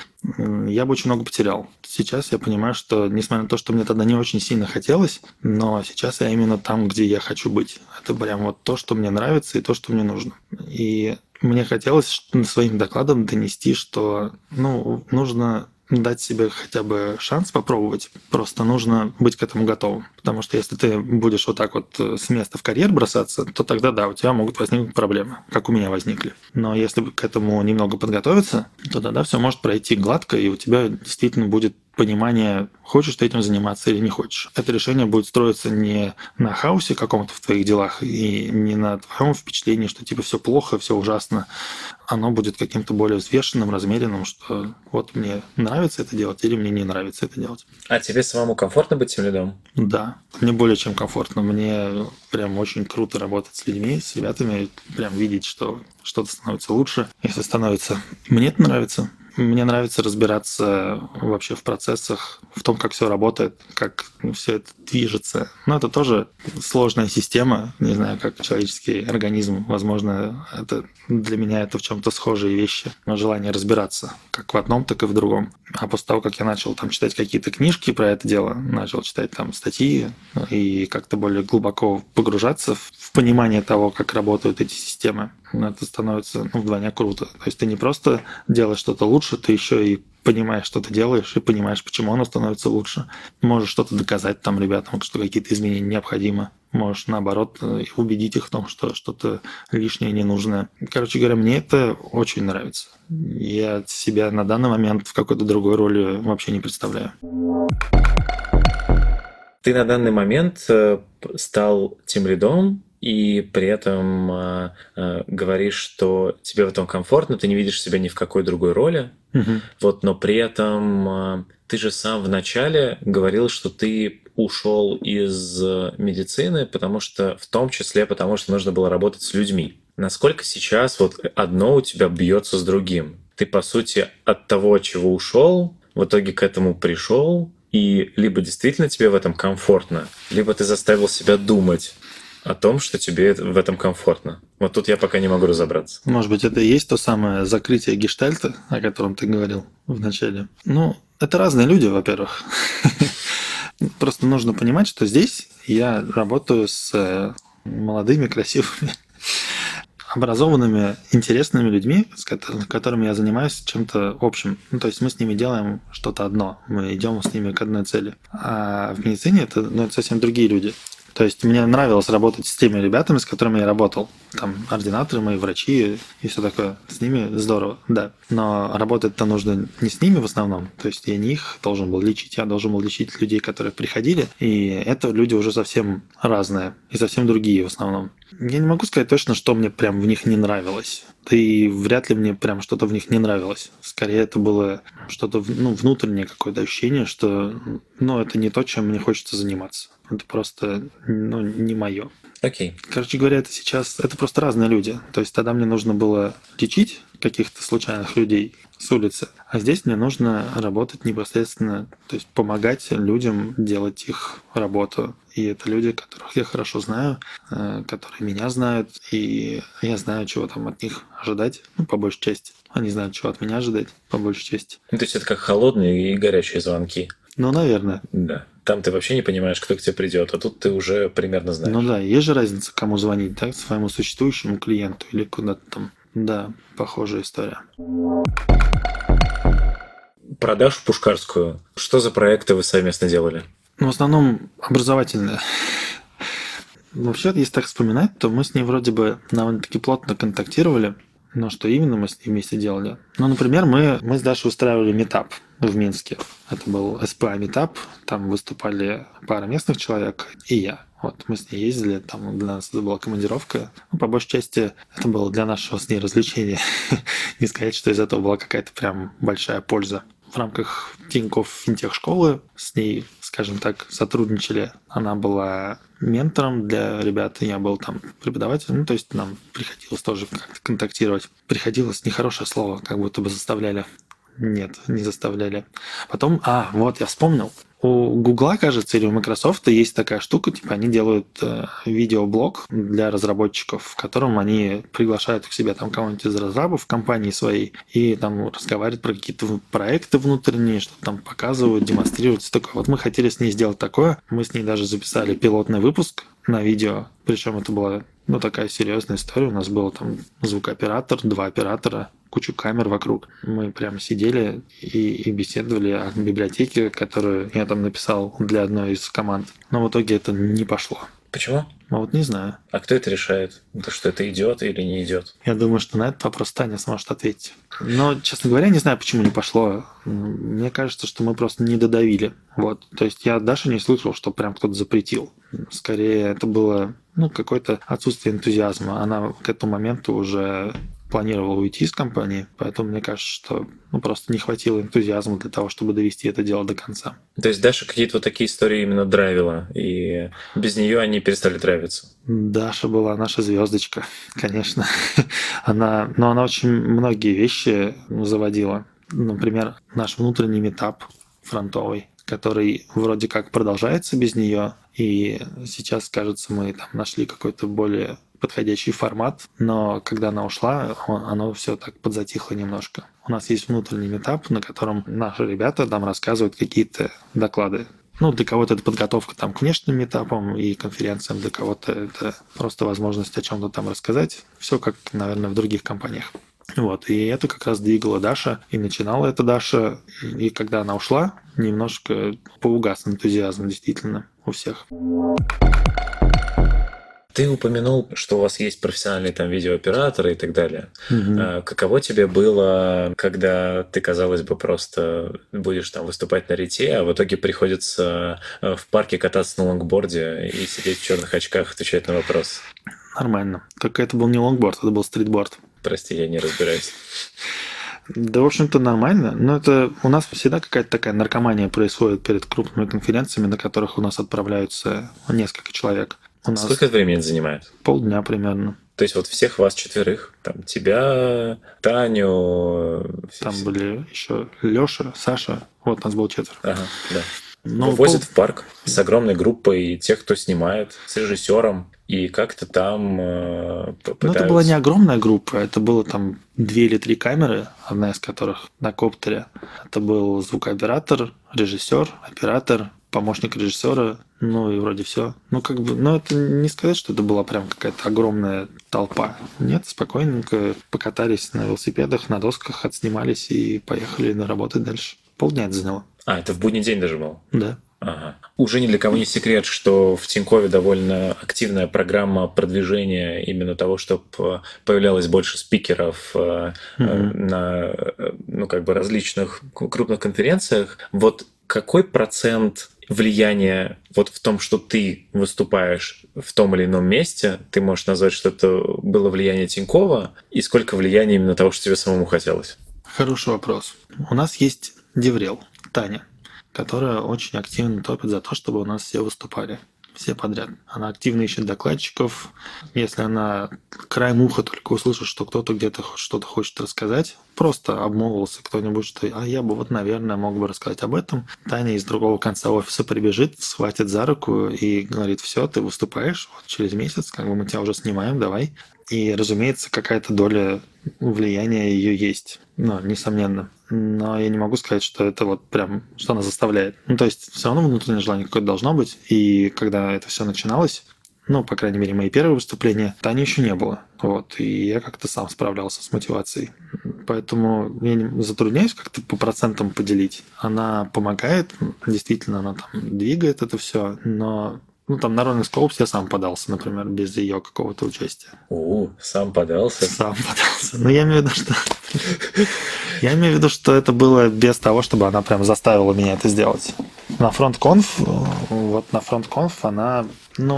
я бы очень много потерял. Сейчас я понимаю, что, несмотря на то, что мне тогда не очень сильно хотелось, но сейчас я именно там, где я хочу быть. Это прям вот то, что мне нравится и то, что мне нужно. И мне хотелось своим докладом донести, что нужно дать себе хотя бы шанс попробовать, просто нужно быть к этому готовым. Потому что если ты будешь вот так вот с места в карьер бросаться, то тогда, да, у тебя могут возникнуть проблемы, как у меня возникли. Но если к этому немного подготовиться, то тогда все может пройти гладко, и у тебя действительно будет понимание, хочешь ты этим заниматься или не хочешь. Это решение будет строиться не на хаосе каком-то в твоих делах и не на твоем впечатлении, что типа все плохо, все ужасно. Оно будет каким-то более взвешенным, размеренным, что вот мне нравится это делать или мне не нравится это делать. А тебе самому комфортно быть тем лидом? Да, мне более чем комфортно. Мне прям очень круто работать с людьми, с ребятами, прям видеть, что что-то становится лучше. Если становится, мне это нравится. Мне нравится разбираться вообще в процессах, в том, как все работает, как все это движется. Но это тоже сложная система, не знаю, как человеческий организм. Возможно, это для меня это в чем-то схожие вещи. Но желание разбираться как в одном, так и в другом. А после того, как я начал там читать какие-то книжки про это дело, начал читать там статьи и как-то более глубоко погружаться в понимание того, как работают эти системы, это становится вдвойне круто. То есть ты не просто делаешь что-то лучше, ты еще и понимаешь, что ты делаешь, и понимаешь, почему оно становится лучше. Можешь что-то доказать там ребятам, что какие-то изменения необходимы. Можешь, наоборот, убедить их в том, что что-то лишнее, ненужное. Короче говоря, мне это очень нравится. Я себя на данный момент в какой-то другой роли вообще не представляю. Ты на данный момент стал тимлидом, и при этом говоришь, что тебе в этом комфортно, ты не видишь себя ни в какой другой роли. Mm-hmm. Вот, но при этом ты же сам в начале говорил, что ты ушел из медицины, потому что в том числе потому, что нужно было работать с людьми. Насколько сейчас вот одно у тебя бьется с другим? Ты, по сути, от того, от чего ушел, в итоге к этому пришел, и либо действительно тебе в этом комфортно, либо ты заставил себя думать о том, что тебе в этом комфортно. Вот тут я пока не могу разобраться. Может быть, это и есть то самое закрытие гештальта, о котором ты говорил в начале. Это разные люди, во-первых. Просто нужно понимать, что здесь я работаю с молодыми, красивыми, образованными, интересными людьми, с которыми я занимаюсь чем-то общим. То есть мы с ними делаем что-то одно, мы идем с ними к одной цели. А в медицине это совсем другие люди. То есть мне нравилось работать с теми ребятами, с которыми я работал. Там ординаторы мои, врачи и все такое. С ними здорово, да. Но работать-то нужно не с ними в основном. То есть я не их должен был лечить, я должен был лечить людей, которые приходили. И это люди уже совсем разные и совсем другие в основном. Я не могу сказать точно, что мне прям в них не нравилось. Да и вряд ли мне прям что-то в них не нравилось. Скорее, это было что-то внутреннее какое-то ощущение, что это не то, чем мне хочется заниматься. Это просто не мое. Окей. Короче говоря, это сейчас... Это просто разные люди. То есть тогда мне нужно было лечить каких-то случайных людей с улицы, а здесь мне нужно работать непосредственно, то есть помогать людям делать их работу. И это люди, которых я хорошо знаю, которые меня знают, и я знаю, чего там от них ожидать, по большей части. Они знают, чего от меня ожидать, по большей части. То есть это как холодные и горячие звонки. Наверное. Да. Там ты вообще не понимаешь, кто к тебе придет, а тут ты уже примерно знаешь. Есть же разница, кому звонить, да, своему существующему клиенту или куда-то там. Да, похожая история. Про Дашу Пушкарскую. Что за проекты вы совместно делали? В основном образовательные. Вообще, если так вспоминать, то мы с ней вроде бы довольно-таки плотно контактировали. Но что именно мы с ним вместе делали? Ну, например, мы с Дашей устраивали митап в Минске. Это был СПА-митап, там выступали пара местных человек и я. Вот, мы с ней ездили, там для нас это была командировка. Ну, по большей части это было для нашего с ней развлечения. Не сказать, что из этого была какая-то прям большая польза. В рамках Tinkoff финтех-школы с ней, скажем так, сотрудничали. Она была ментором для ребят, я был там преподавателем, ну, то есть нам приходилось тоже как-то контактировать. Приходилось, нехорошее слово, как будто бы заставляли. Нет, не заставляли. Потом, вот я вспомнил. У Гугла, кажется, или у Microsoft есть такая штука, типа они делают видеоблог для разработчиков, в котором они приглашают к себе там кого-нибудь из разрабов в компании своей и там разговаривают про какие-то проекты внутренние, что там показывают, демонстрируют, все такое. Вот мы хотели с ней сделать такое, мы с ней даже записали пилотный выпуск на видео, причем это была такая серьезная история, у нас было там звукооператор, 2 оператора, кучу камер вокруг. Мы прям сидели и беседовали о библиотеке, которую я там написал для одной из команд. Но в итоге это не пошло. Почему? Вот не знаю. А кто это решает? То, что это идет или не идет? Я думаю, что на этот вопрос Таня сможет ответить. Но, честно говоря, не знаю, почему не пошло. Мне кажется, что мы просто не додавили. Вот. То есть я Дашу не слышал, что прям кто-то запретил. Скорее, это было какое-то отсутствие энтузиазма. Она к этому моменту уже планировал уйти из компании, поэтому мне кажется, что просто не хватило энтузиазма для того, чтобы довести это дело до конца. То есть Даша какие-то вот такие истории именно драйвила, и без нее они перестали драйвиться? Даша была наша звездочка, конечно. Она очень многие вещи заводила. Например, наш внутренний митап фронтовый, который вроде как продолжается без нее, и сейчас, кажется, мы там нашли какой-то более подходящий формат, но когда она ушла, оно все так подзатихло немножко. У нас есть внутренний митап, на котором наши ребята там рассказывают какие-то доклады. Для кого-то это подготовка там к внешним митапам и конференциям, для кого-то это просто возможность о чем-то там рассказать. Все как, наверное, в других компаниях. Вот, и это как раз двигала Даша, и начинала это Даша, и когда она ушла, немножко поугас энтузиазм действительно у всех. Ты упомянул, что у вас есть профессиональные там видеооператоры и так далее. Угу. Каково тебе было, когда ты, казалось бы, просто будешь там выступать на РИТе, а в итоге приходится в парке кататься на лонгборде и сидеть в черных очках, отвечать на вопросы? Нормально. Только это был не лонгборд, это был стритборд. Прости, я не разбираюсь. Да, в общем-то, нормально. Но это у нас всегда какая-то такая наркомания происходит перед крупными конференциями, на которых у нас отправляются несколько человек. Сколько времени это занимает? Полдня примерно. То есть вот всех вас 4, там тебя, Таню... Там были еще Лёша, Саша, вот нас было 4. Ага, да. Вывозят в парк с огромной группой тех, кто снимает, с режиссером, и как-то там пытаются... это была не огромная группа, это было там 2 или 3 камеры, одна из которых на коптере. Это был звукооператор, режиссер, оператор, помощник режиссера, и вроде все. Это не сказать, что это была прям какая-то огромная толпа. Нет, спокойненько покатались на велосипедах, на досках, отснимались и поехали на работу дальше. Полдня это заняло. Это в будний день даже был? Да. Ага. Уже ни для кого не секрет, что в Тинькове довольно активная программа продвижения именно того, чтобы появлялось больше спикеров на различных крупных конференциях. Вот какой процент влияния в том, что ты выступаешь в том или ином месте, ты можешь назвать, что это было влияние Тинькова, и сколько влияния именно того, что тебе самому хотелось? Хороший вопрос. У нас есть деврел, Таня, которая очень активно топит за то, чтобы у нас все выступали, все подряд. Она активно ищет докладчиков. Если она краем уха только услышит, что кто-то где-то что-то хочет рассказать, просто обмолвился кто-нибудь, что я бы наверное, мог бы рассказать об этом. Таня из другого конца офиса прибежит, схватит за руку и говорит: все, ты выступаешь, через месяц, мы тебя уже снимаем, давай. И, разумеется, какая-то доля влияния ее есть, несомненно. Но я не могу сказать, что это что она заставляет. То есть все равно внутреннее желание какое-то должно быть. И когда это все начиналось, по крайней мере, мои первые выступления, Тани еще не было. Вот, и я как-то сам справлялся с мотивацией. Поэтому я не затрудняюсь как-то по процентам поделить. Она помогает, действительно, она там двигает это все, но Ну, там на Rolling Scopes я сам подался, например, без ее какого-то участия. Сам подался. Но я имею в виду, что это было без того, чтобы она прям заставила меня это сделать. На Frontend Conf она,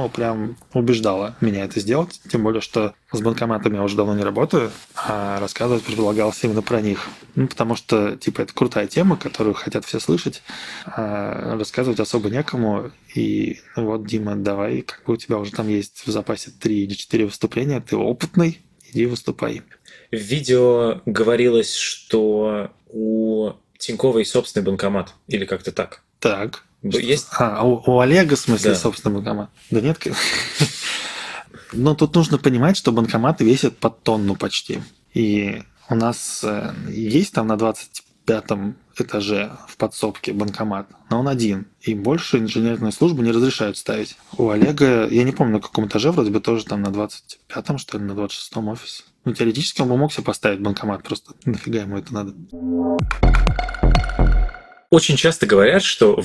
прям убеждала меня это сделать. Тем более, что с банкоматами я уже давно не работаю, а рассказывать предполагалось именно про них. Потому что, это крутая тема, которую хотят все слышать. А рассказывать особо некому. И Дима, давай, у тебя уже там есть в запасе 3 или 4 выступления, ты опытный, иди выступай. В видео говорилось, что у Тинькова есть собственный банкомат, или как-то так. Так. Есть? У Олега, в смысле, да. Собственно, банкомат? Да нет. Но тут нужно понимать, что банкомат весит под тонну почти. И у нас есть там на 25-м этаже в подсобке банкомат, но он один. И больше инженерные службы не разрешают ставить. У Олега, я не помню, на каком этаже, вроде бы тоже там на 25-м, что ли, на 26-м офис. Теоретически он бы мог себе поставить банкомат, просто нафига ему это надо? Очень часто говорят, что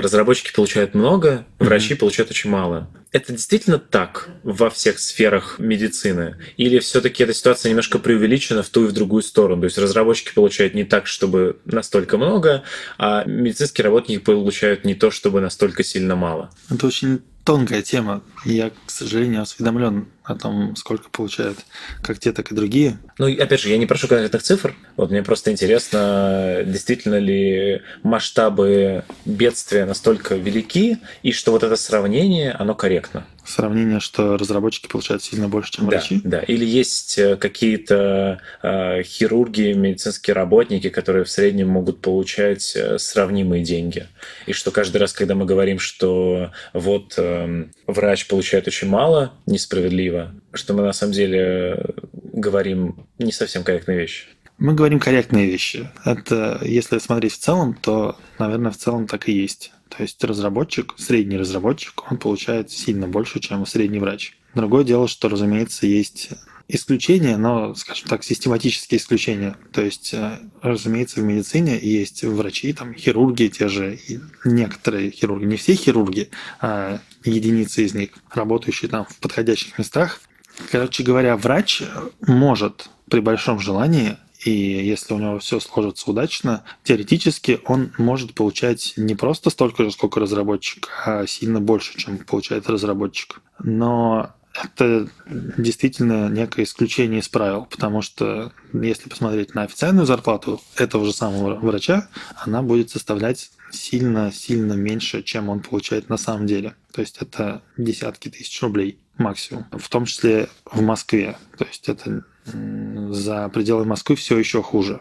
разработчики получают много, врачи получают очень мало. Это действительно так во всех сферах медицины? Или все-таки эта ситуация немножко преувеличена в ту и в другую сторону? То есть разработчики получают не так, чтобы настолько много, а медицинские работники получают не то, чтобы настолько сильно мало. Это очень тонкая тема. Я, к сожалению, осведомлен о том, сколько получают как те, так и другие. Опять же, я не прошу конкретных цифр. Мне просто интересно, действительно ли масштабы бедствия настолько велики, и что это сравнение, оно корректно. Сравнение, что разработчики получают сильно больше, чем врачи? Да. Или есть какие-то хирурги, медицинские работники, которые в среднем могут получать сравнимые деньги. И что каждый раз, когда мы говорим, что врач получает очень мало, несправедливо, что мы на самом деле говорим не совсем корректные вещи. Мы говорим корректные вещи. Это, если смотреть в целом, то, наверное, в целом так и есть. То есть средний разработчик, он получает сильно больше, чем средний врач. Другое дело, что, разумеется, есть исключения, но, скажем так, систематические исключения. То есть, разумеется, в медицине есть врачи, хирурги те же, некоторые хирурги, не все хирурги, а единицы из них, работающие в подходящих местах. Короче говоря, врач может при большом желании, и если у него все сложится удачно, теоретически он может получать не просто столько же, сколько разработчик, а сильно больше, чем получает разработчик. Но это действительно некое исключение из правил, потому что если посмотреть на официальную зарплату этого же самого врача, она будет составлять сильно-сильно меньше, чем он получает на самом деле. То есть это десятки тысяч рублей максимум, в том числе в Москве. То есть это за пределы Москвы все еще хуже.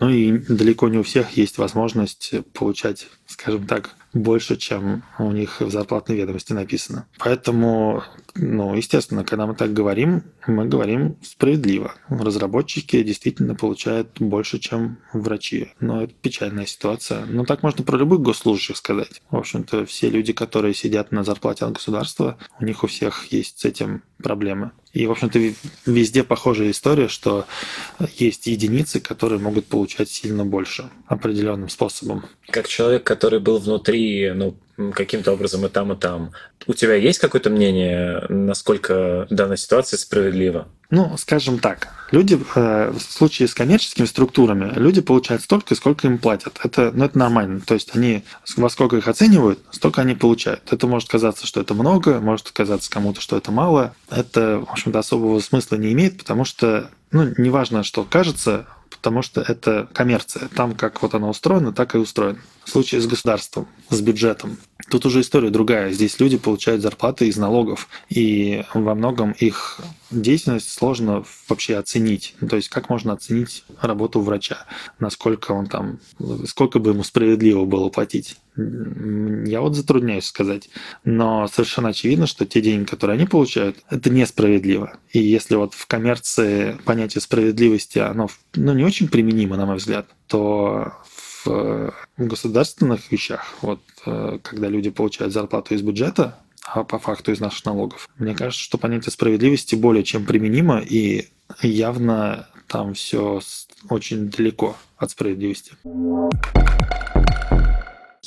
И далеко не у всех есть возможность получать, скажем так, больше, чем у них в зарплатной ведомости написано. Поэтому, естественно, когда мы так говорим, мы говорим справедливо. Разработчики действительно получают больше, чем врачи. Но это печальная ситуация. Так можно про любых госслужащих сказать. В общем-то, все люди, которые сидят на зарплате от государства, у них у всех есть с этим проблемы. И, в общем-то, везде похожая история, что есть единицы, которые могут получать сильно больше определенным способом. Как человек, который был внутри, каким-то образом и там, и там. У тебя есть какое-то мнение, насколько данная ситуация справедлива? Скажем так, люди в случае с коммерческими структурами, люди получают столько, сколько им платят. Это нормально. То есть они во сколько их оценивают, столько они получают. Это может казаться, что это много, может казаться кому-то, что это мало. Это, в общем-то, особого смысла не имеет, потому что, неважно, что кажется, потому что это коммерция. Там как она устроена, так и устроена. В случае с государством, с бюджетом, тут уже история другая. Здесь люди получают зарплаты из налогов, и во многом их деятельность сложно вообще оценить. То есть как можно оценить работу врача? Насколько он сколько бы ему справедливо было платить? Я затрудняюсь сказать. Но совершенно очевидно, что те деньги, которые они получают, это несправедливо. И если в коммерции понятие справедливости, оно не очень применимо, на мой взгляд, то в государственных вещах, когда люди получают зарплату из бюджета, а по факту из наших налогов, мне кажется, что понятие справедливости более чем применимо, и явно там все очень далеко от справедливости.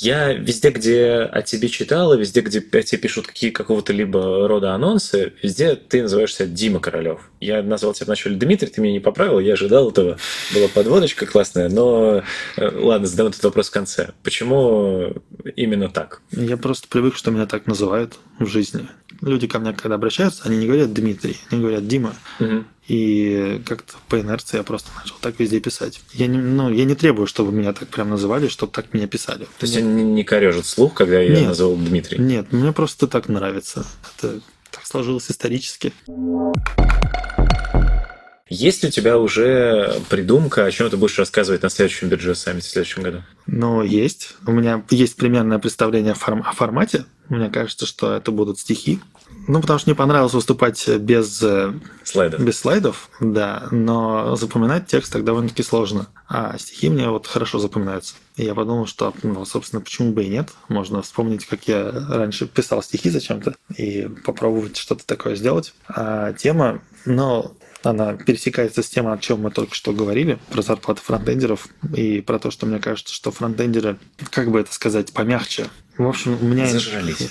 Я везде, где о тебе читал, и везде, где о тебе пишут какого-то либо рода анонсы, везде ты называешься Дима Королёв. Я назвал тебя вначале Дмитрий, ты меня не поправил, я ожидал этого. Была подводочка классная, но ладно, задам этот вопрос в конце. Почему именно так? Я просто привык, что меня так называют в жизни. Люди ко мне, когда обращаются, они не говорят Дмитрий, они говорят Дима. Угу. И как-то по инерции я просто начал так везде писать. Я не требую, чтобы меня так прям называли, чтобы так меня писали. То есть они не корёжат слух, когда я назову Дмитрий? Нет, мне просто так нравится. Это так сложилось исторически. Есть ли у тебя уже придумка, о чем ты будешь рассказывать на следующем BeerJS Summit в следующем году? Ну, есть. У меня есть примерное представление о формате. Мне кажется, что это будут стихи. Ну, потому что мне понравилось выступать без слайдов, да. Но запоминать текст так довольно-таки сложно. А стихи мне вот хорошо запоминаются. И я подумал, что, собственно, почему бы и нет. Можно вспомнить, как я раньше писал стихи зачем-то и попробовать что-то такое сделать. А тема, она пересекается с тем, о чем мы только что говорили, про зарплаты фронтендеров и про то, что мне кажется, что фронтендеры, как бы это сказать, помягче. В общем, у меня... Зажрались.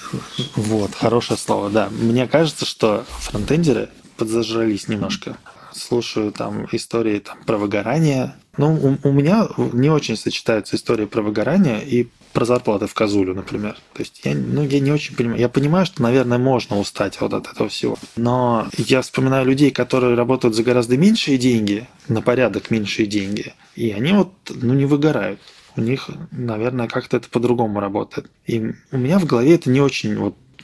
Вот, хорошее слово, да. Мне кажется, что фронтендеры подзажрались немножко. Слушаю там истории про выгорание. У меня не очень сочетаются истории про выгорание и про зарплаты в Козулю, например. То есть я не очень понимаю. Я понимаю, что, наверное, можно устать вот от этого всего. Но я вспоминаю людей, которые работают за гораздо меньшие деньги, на порядок меньшие деньги, и они не выгорают. У них, наверное, как-то это по-другому работает. И у меня в голове это не очень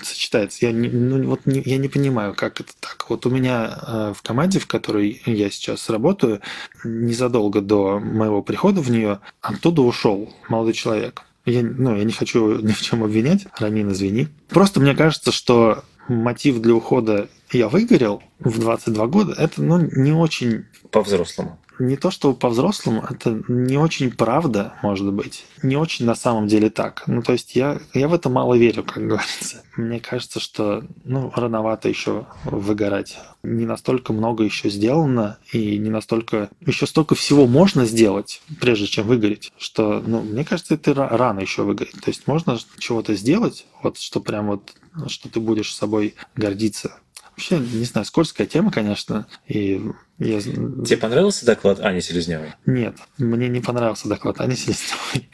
сочетается. Я не понимаю, как это так. Вот у меня в команде, в которой я сейчас работаю, незадолго до моего прихода в нее оттуда ушел молодой человек. Я не хочу его ни в чем обвинять. Рамин, извини. Просто мне кажется, что мотив для ухода «я выгорел» в 22 года, это не очень... По-взрослому. Не то, что по-взрослому, это не очень правда, может быть. Не очень на самом деле так. То есть я в это мало верю, как говорится. Мне кажется, что рановато еще выгорать. Не настолько много еще сделано, и не настолько... Еще столько всего можно сделать, прежде чем выгореть, что, мне кажется, это рано еще выгореть. То есть можно чего-то сделать, что ты будешь собой гордиться. Вообще, не знаю, скользкая тема, конечно, и... Тебе понравился доклад Ани Селезневой? Нет, мне не понравился доклад Ани Селезневой.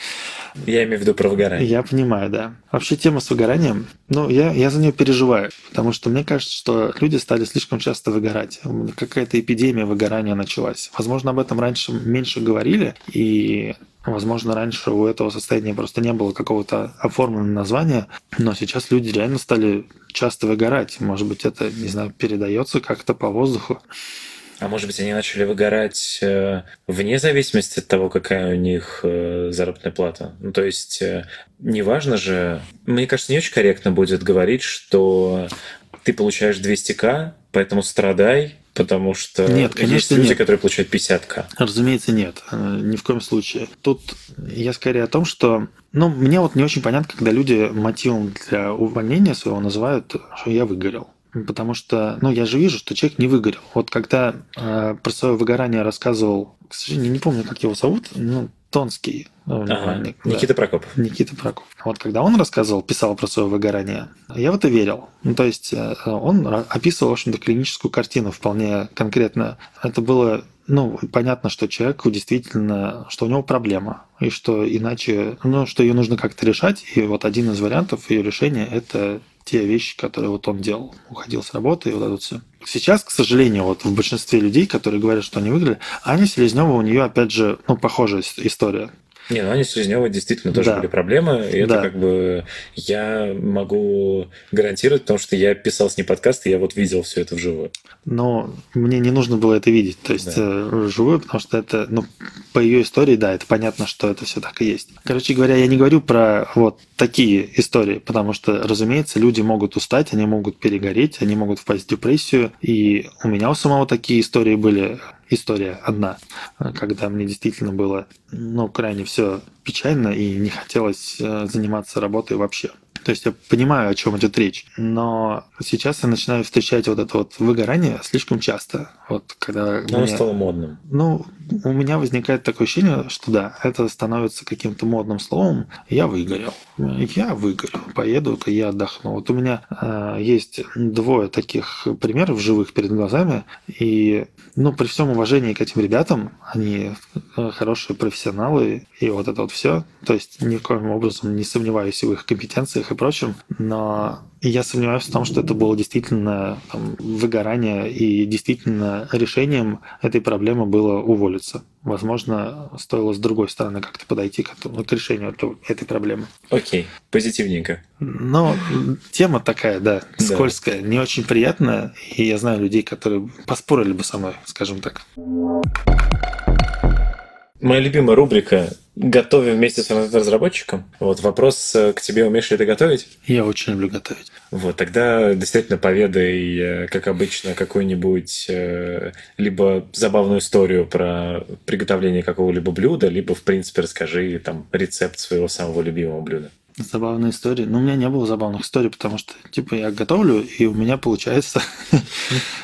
Я имею в виду про выгорание. Я понимаю, да. Вообще тема с выгоранием, я за нее переживаю, потому что мне кажется, что люди стали слишком часто выгорать. Какая-то эпидемия выгорания началась. Возможно, об этом раньше меньше говорили, и, возможно, раньше у этого состояния просто не было какого-то оформленного названия, но сейчас люди реально стали часто выгорать. Может быть, это, не знаю, передается как-то по воздуху. А может быть, они начали выгорать вне зависимости от того, какая у них заработная плата. То есть, неважно же, мне кажется, не очень корректно будет говорить, что ты получаешь 200К, поэтому страдай, потому что нет, конечно, есть люди, которые получают 50К. Разумеется, нет. Ни в коем случае. Тут я скорее о том, что... мне не очень понятно, когда люди мотивом для увольнения своего называют, что я выгорел. Потому что, я же вижу, что человек не выгорел. Вот когда про свое выгорание рассказывал, к сожалению, не помню, как его зовут, Тонский. Никита Прокопов. Никита Прокопов. Вот когда он рассказывал, писал про свое выгорание, я в это верил. Он описывал, в общем-то, клиническую картину вполне конкретно. Это было... понятно, что человеку действительно, что у него проблема, и что иначе, что ее нужно как-то решать, и один из вариантов ее решения – это те вещи, которые он делал, уходил с работы и это все. Сейчас, к сожалению, в большинстве людей, которые говорят, что они выиграли, Аня Селезнева, у нее опять же, похожая история. Не, Аня Селезнёва действительно тоже были проблемы, и это я могу гарантировать, потому что я писал с ней подкаст, и я видел все это вживую. Но мне не нужно было это видеть, то есть вживую, потому что это, по ее истории, это понятно, что это все так и есть. Короче говоря, я не говорю про такие истории, потому что, разумеется, люди могут устать, они могут перегореть, они могут впасть в депрессию, и у меня у самого такие истории были. История одна, когда мне действительно было крайне все печально и не хотелось заниматься работой вообще. То есть я понимаю, о чем идет речь. Но сейчас я начинаю встречать вот это вот выгорание слишком часто. Вот когда оно стало модным. Ну, у меня возникает такое ощущение, что да, это становится каким-то модным словом. Я выгорел. Поеду-ка я отдохну. Вот у меня есть двое таких примеров живых перед глазами. И, ну, при всем уважении к этим ребятам, они хорошие профессионалы и вот это вот все. То есть никоим образом не сомневаюсь в их компетенциях и прочем, но я сомневаюсь в том, что это было действительно там, выгорание, и действительно решением этой проблемы было уволиться. Возможно, стоило с другой стороны как-то подойти к решению этой проблемы. Окей, позитивненько. Но тема такая, да, скользкая, не очень приятная, и я знаю людей, которые поспорили бы со мной, скажем так. Моя любимая рубрика «Готовим вместе с разработчиком». Вот вопрос к тебе, умеешь ли ты готовить? Я очень люблю готовить. Вот, тогда действительно поведай, как обычно, какую-нибудь либо забавную историю про приготовление какого-либо блюда, либо, в принципе, расскажи там рецепт своего самого любимого блюда. Забавные истории. Ну, у меня не было забавных историй, потому что, типа, я готовлю, и у меня получается.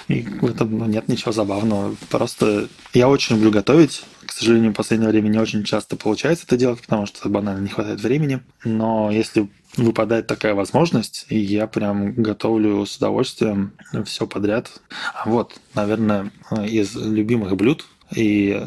И в этом нет ничего забавного. Просто я очень люблю готовить. К сожалению, в последнее время не очень часто получается это делать, потому что банально не хватает времени. Но если выпадает такая возможность, и я прям готовлю с удовольствием все подряд. А вот, наверное, из любимых блюд и...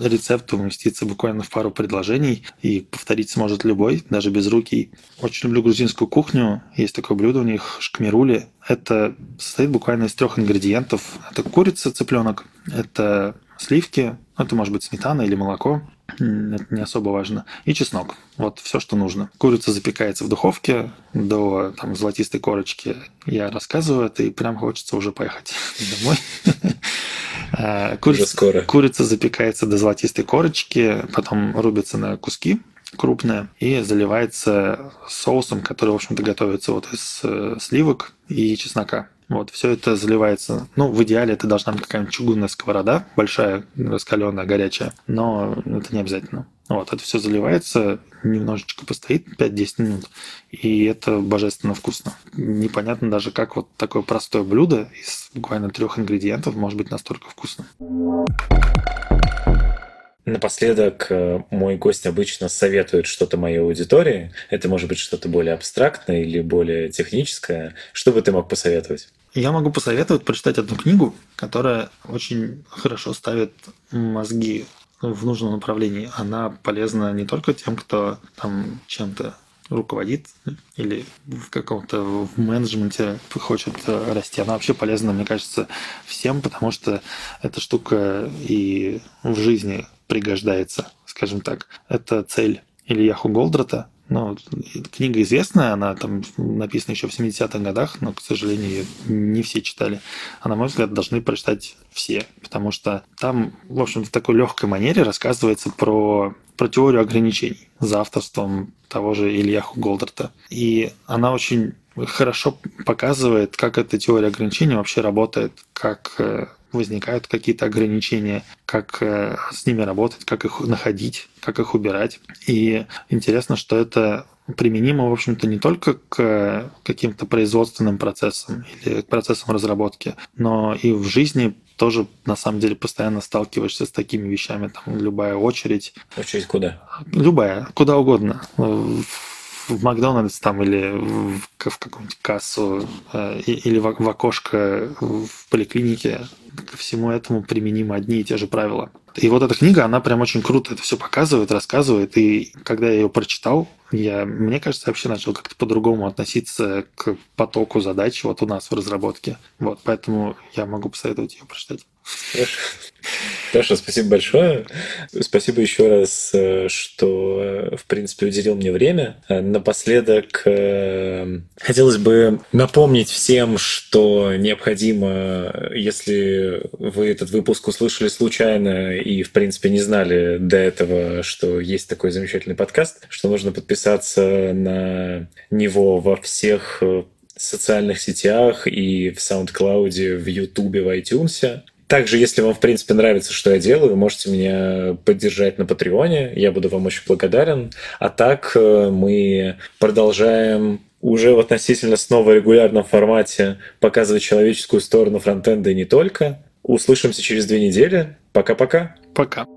рецепт уместится буквально в пару предложений, и повторить сможет любой, даже безрукий. Очень люблю грузинскую кухню. Есть такое блюдо у них шкмирули. Это состоит буквально из 3 ингредиентов. Это курица, цыпленок, это сливки, это может быть сметана или молоко, это не особо важно, и чеснок. Вот все, что нужно. Курица запекается в духовке до там, золотистой корочки. Я рассказываю это, и прям хочется уже поехать домой. Курица запекается до золотистой корочки, потом рубится на куски крупные и заливается соусом, который, в общем-то, готовится вот из сливок и чеснока. Вот, все это заливается. Ну, в идеале это должна быть какая-нибудь чугунная сковорода, большая, раскаленная, горячая, но это не обязательно. Вот, это все заливается, немножечко постоит 5-10 минут, и это божественно вкусно. Непонятно даже, как вот такое простое блюдо из буквально 3 ингредиентов может быть настолько вкусно. Напоследок, мой гость обычно советует что-то моей аудитории. Это может быть что-то более абстрактное или более техническое. Что бы ты мог посоветовать? Я могу посоветовать прочитать одну книгу, которая очень хорошо ставит мозги в нужном направлении. Она полезна не только тем, кто там чем-то руководит или в каком-то менеджменте хочет расти. Она вообще полезна, мне кажется, всем, потому что эта штука и в жизни пригождается, скажем так. Это «Цель» Элияху Голдратта. Ну, книга известная, она там написана еще в 70-х годах, но, к сожалению, ее не все читали. А, на мой взгляд, должны прочитать все, потому что там, в общем-то, в такой легкой манере рассказывается про теорию ограничений за авторством того же Элияху Голдратта. И она очень хорошо показывает, как эта теория ограничений вообще работает, как возникают какие-то ограничения, как с ними работать, как их находить, как их убирать. И интересно, что это применимо, в общем-то, не только к каким-то производственным процессам или к процессам разработки, но и в жизни тоже, на самом деле, постоянно сталкиваешься с такими вещами. Там любая очередь. Очередь куда? Любая, куда угодно. В Макдональдс там или в какую-нибудь кассу, или в окошко в поликлинике. Ко всему этому применимы одни и те же правила. И вот эта книга, она прям очень круто это все показывает, рассказывает. И когда я ее прочитал, мне кажется, вообще начал как-то по-другому относиться к потоку задач вот у нас в разработке. Вот, поэтому я могу посоветовать ее прочитать. Хорошо, спасибо большое. Спасибо еще раз, что, в принципе, уделил мне время. Напоследок хотелось бы напомнить всем, что необходимо, если вы этот выпуск услышали случайно и, в принципе, не знали до этого, что есть такой замечательный подкаст, что нужно подписаться на него во всех социальных сетях и в SoundCloud, в YouTube, в iTunes. Также, если вам, в принципе, нравится, что я делаю, вы можете меня поддержать на Патреоне. Я буду вам очень благодарен. А так мы продолжаем уже в относительно снова регулярном формате показывать человеческую сторону фронтенда и не только. Услышимся через 2 недели. Пока-пока. Пока.